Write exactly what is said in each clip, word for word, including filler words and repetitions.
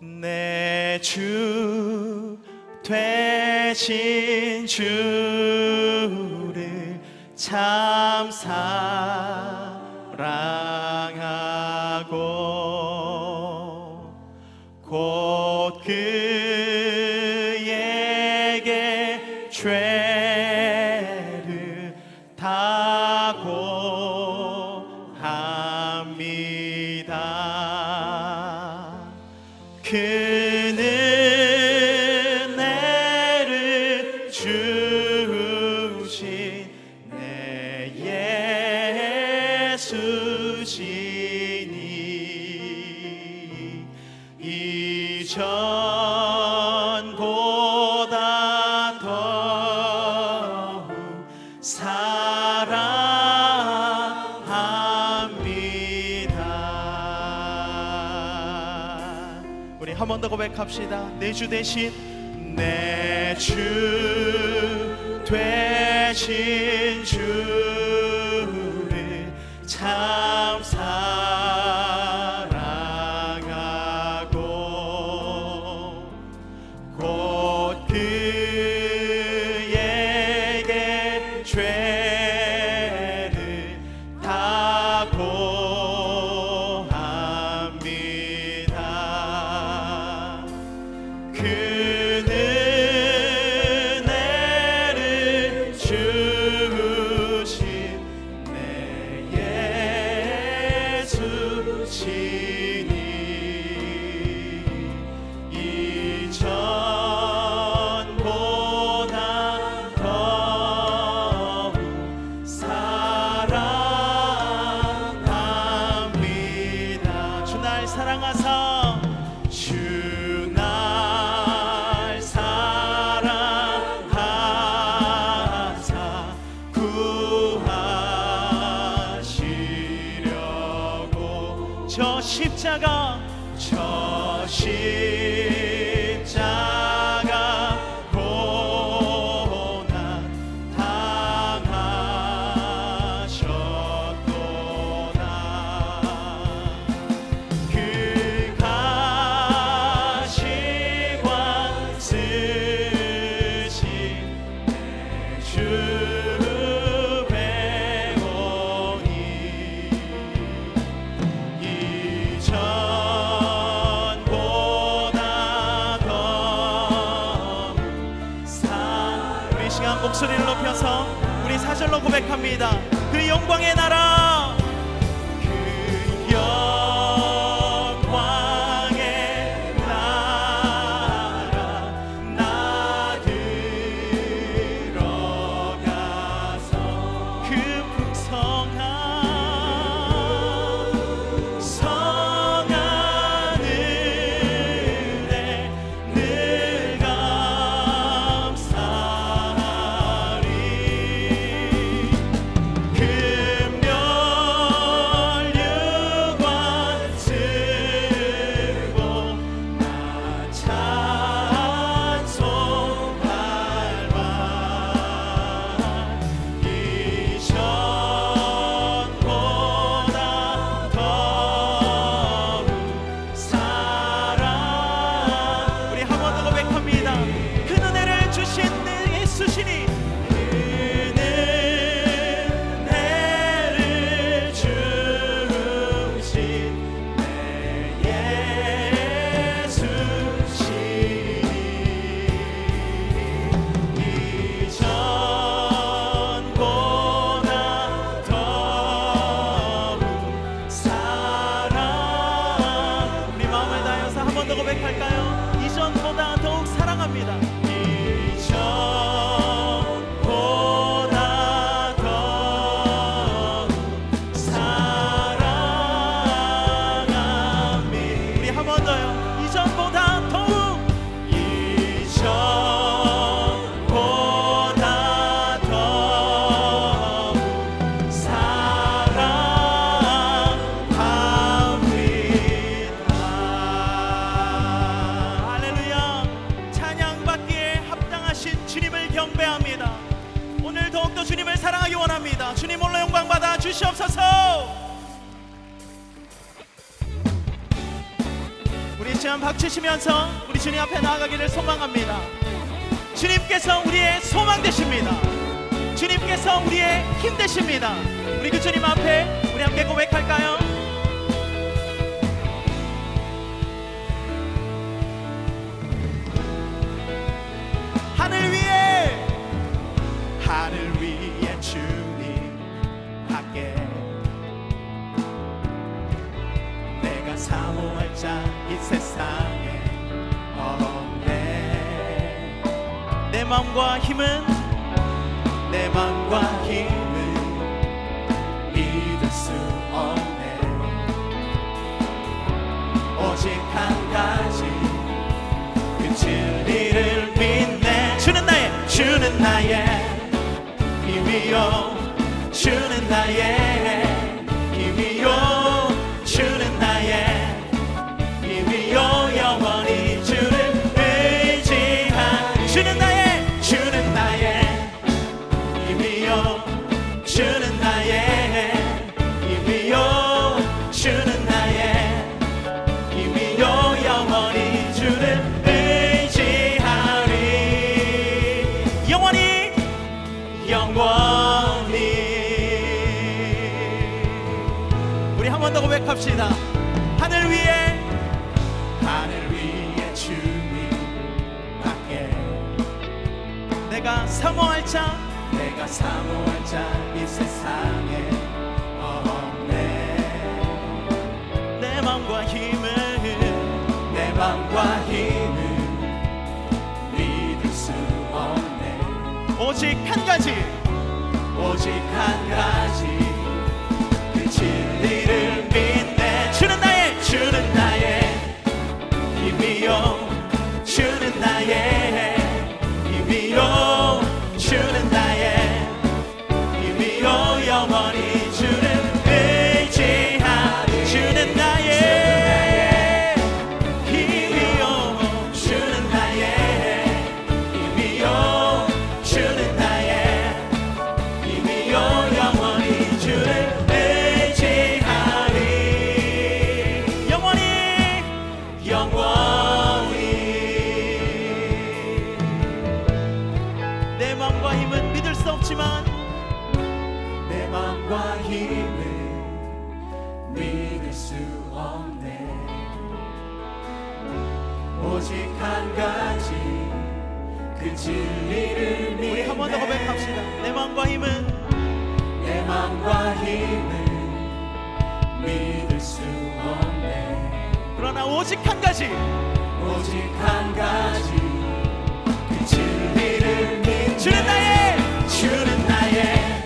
내 주 되신 주를 참 사랑하고 곧 그에게 죄를 다 고합니다. 그는 은혜를 주신 내 예수시니 이전보다 더욱 사랑합니다. 우리 한 번 더 고백합시다. 내 주 대신 내 주 되신 주를 참 사랑하고 곧 그에게 죄를 다 고합니다. 그는 은혜를 주신 내 예수시니 이전보다 더욱 사랑합니다. 주 날 사랑하사 주 날 사랑하사 구하시려고 저 십자가 저 십자가 고난 당하셨도다. 그 가시관 쓰신 내 주 배우니 이전보다 더욱 사랑. 우리 시간 목소리를 높여서 우리 사절로 고백합니다. 그 영광의 나라 그 영광의 나라 나 들어가서 그 풍성한 성한 은혜 늘 감사하리. 금멸유관 쓰고 나 찬송할 만 이전보다 더욱 사랑. 우리 한 번 더 고백합니다. 그 은혜를 주신 내 예수시니 은혜를 주신 내 예수시니 이전보다 더욱 사랑. 우리 마음을 다해서 한 번 더 고백할까요? 이전보다 더욱 사랑합니다. 이전보다 더욱 사랑합니다. 우리 한 번 더요. 이전보다 더욱 이전보다 더욱 사랑합니다. 할렐루야. 찬양받기에 합당하신 주님을 경배합니다. 오늘 더욱더 주님을 사랑하기 원합니다. 주님 홀로 영광받아 주시옵소서. 우리 시간 박수 치면서 우리 주님 앞에 나아가기를 소망합니다. 주님께서 우리의 소망 되십니다. 주님께서 우리의 힘 되십니다. 우리 그 주님 앞에 우리 함께 고백할까요? 하늘 위에, 하늘 위에 주님 밖에 내가 사모할 자 이 세상에 없네. 내 마음과 힘은, 내 마음과 힘은 믿을 수 없네. 오직 한 가지 그 진리를 믿네. 주는 나의, 주는 나의 힘이요, 주는 나의 힘이요, 주는 나의 힘이요, 영원히 주를 의지한, 주는 나의, 주는 나의 힘이요, 주는 나의 힘이요, 주는 나의 힘이요, 영원히 주를 의지하리. 영원히, 영원히. 우리 한 번 더 고백합시다. 하늘 위에, 하늘 위에 주님 밖에 내가 사모할 자, 내가 사모할 자 이 세상에 없네. 내 마음과 힘을, 내 마음과 힘을 믿을 수 없네. 오직 한 가지, 오직 한 가지 진리를 믿네. 주는 나의, 주는 나의 힘이요, 주는 나의 힘이요, 주는 나의 힘이요, 영원히 주를 의지하리. 주는 나의 힘이요, 주는 나의 힘이요, 주는 나의 힘이요, 영원히 주를 내 마음과 힘을 믿을 수 없네. 오직 한 가지 그 진리를 믿네. 우리 한 번 더 고백합시다. 내 마음과 힘은, 내 마음과 힘을 믿을 수 없네. 그러나 오직 한 가지, 오직 한 가지 그 진리를 믿네. 주는 나의, 주는 나의 주는 나의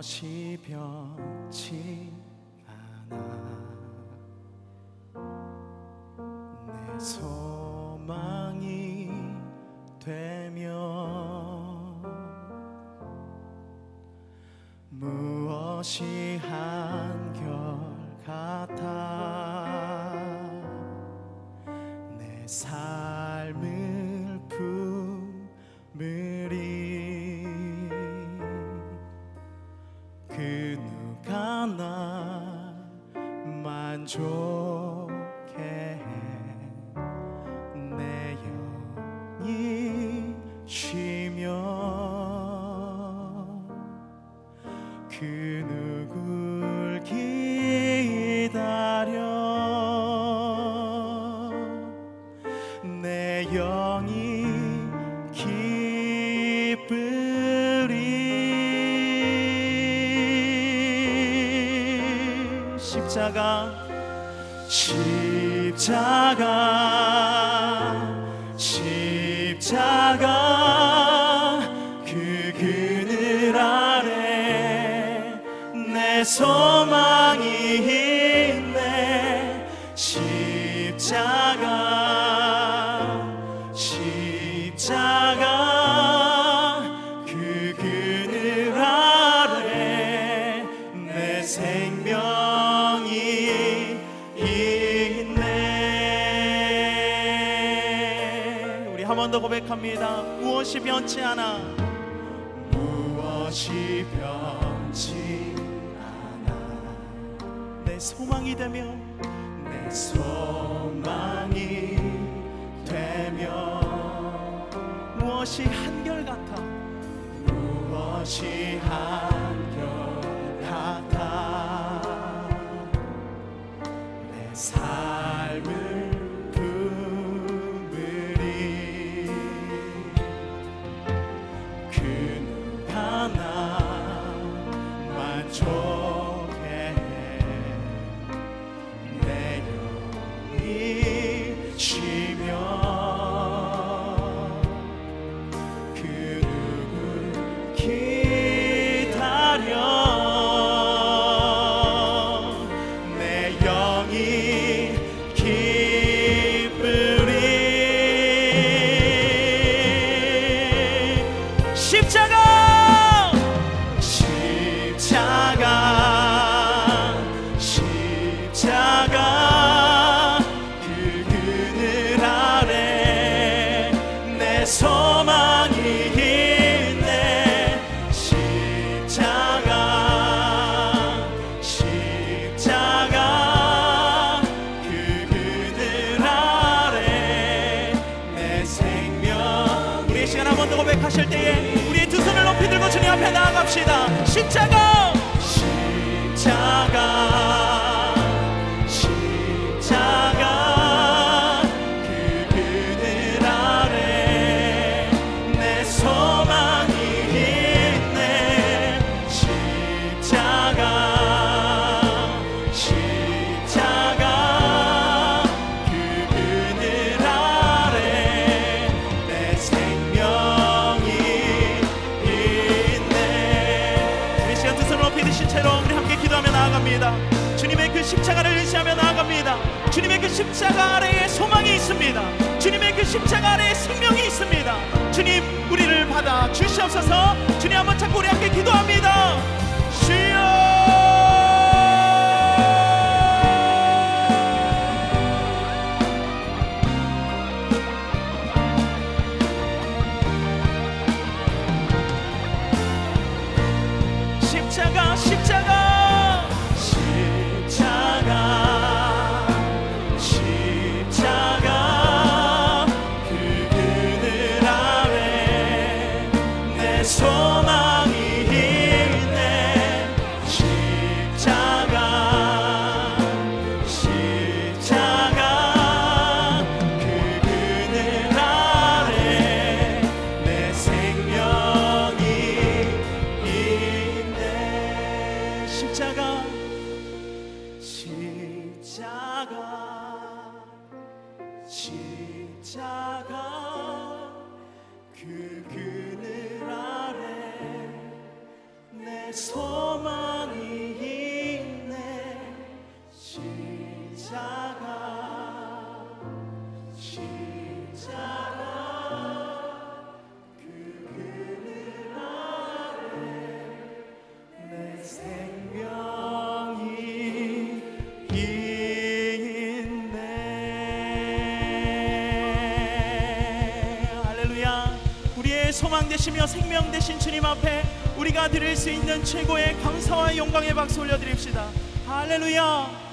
것이 변치 않아. 내 소망이 되면 무엇이 한결같아. 내 삶을 품으리. 그 누가 나 만족해. 내 영이 쉬면 그 누굴 기다려. 내 영이 기쁘리. 십자가 십자가 십자가 그 그늘 아래 내 소망이 있네. 십자가 십자가 그 그늘 아래 내 생명 있네. 우리 한 번 더 고백합니다. 무엇이 변치 않아. 무엇이 변치 않아. 내 소망이 되며 내 소망이 되며 무엇이 한결같아. 무엇이 한결같아. 삶을 품으리. 그 누가 나 만족해. 내 영이 쉬며 그 누굴 기다려. 십자가 십자가 십자가 그 그늘 아래 내 소망이 있네. 십자가 십자가 그 그늘 아래 내 생명. 우리의 시간 한 번 더 고백하실 때에 높이 들고 주님 앞에 나아갑시다. 십자가 십자가 십자가 그 그늘 아래 내 소망이 있네. 십자가 십자가 그 그늘 아래 내 생명. 나아갑니다. 주님의 그 십자가를 의지하며 나아갑니다. 주님의 그 십자가 아래에 소망이 있습니다. 주님의 그 십자가 아래에 생명이 있습니다. 주님 우리를 받아 주시옵소서. 주님 한번 자꾸 우리 함께 기도합니다. 주여. 십자가 십자가 소망이 있네. 십자가 십자가 그 그늘 아래 내 생명이 있네. 십자가 십자가 십자가 그 그늘 아래 내 소망 되시며 생명 되신 주님 앞에 우리가 드릴 수 있는 최고의 감사와 영광의 박수 올려드립시다. 할렐루야.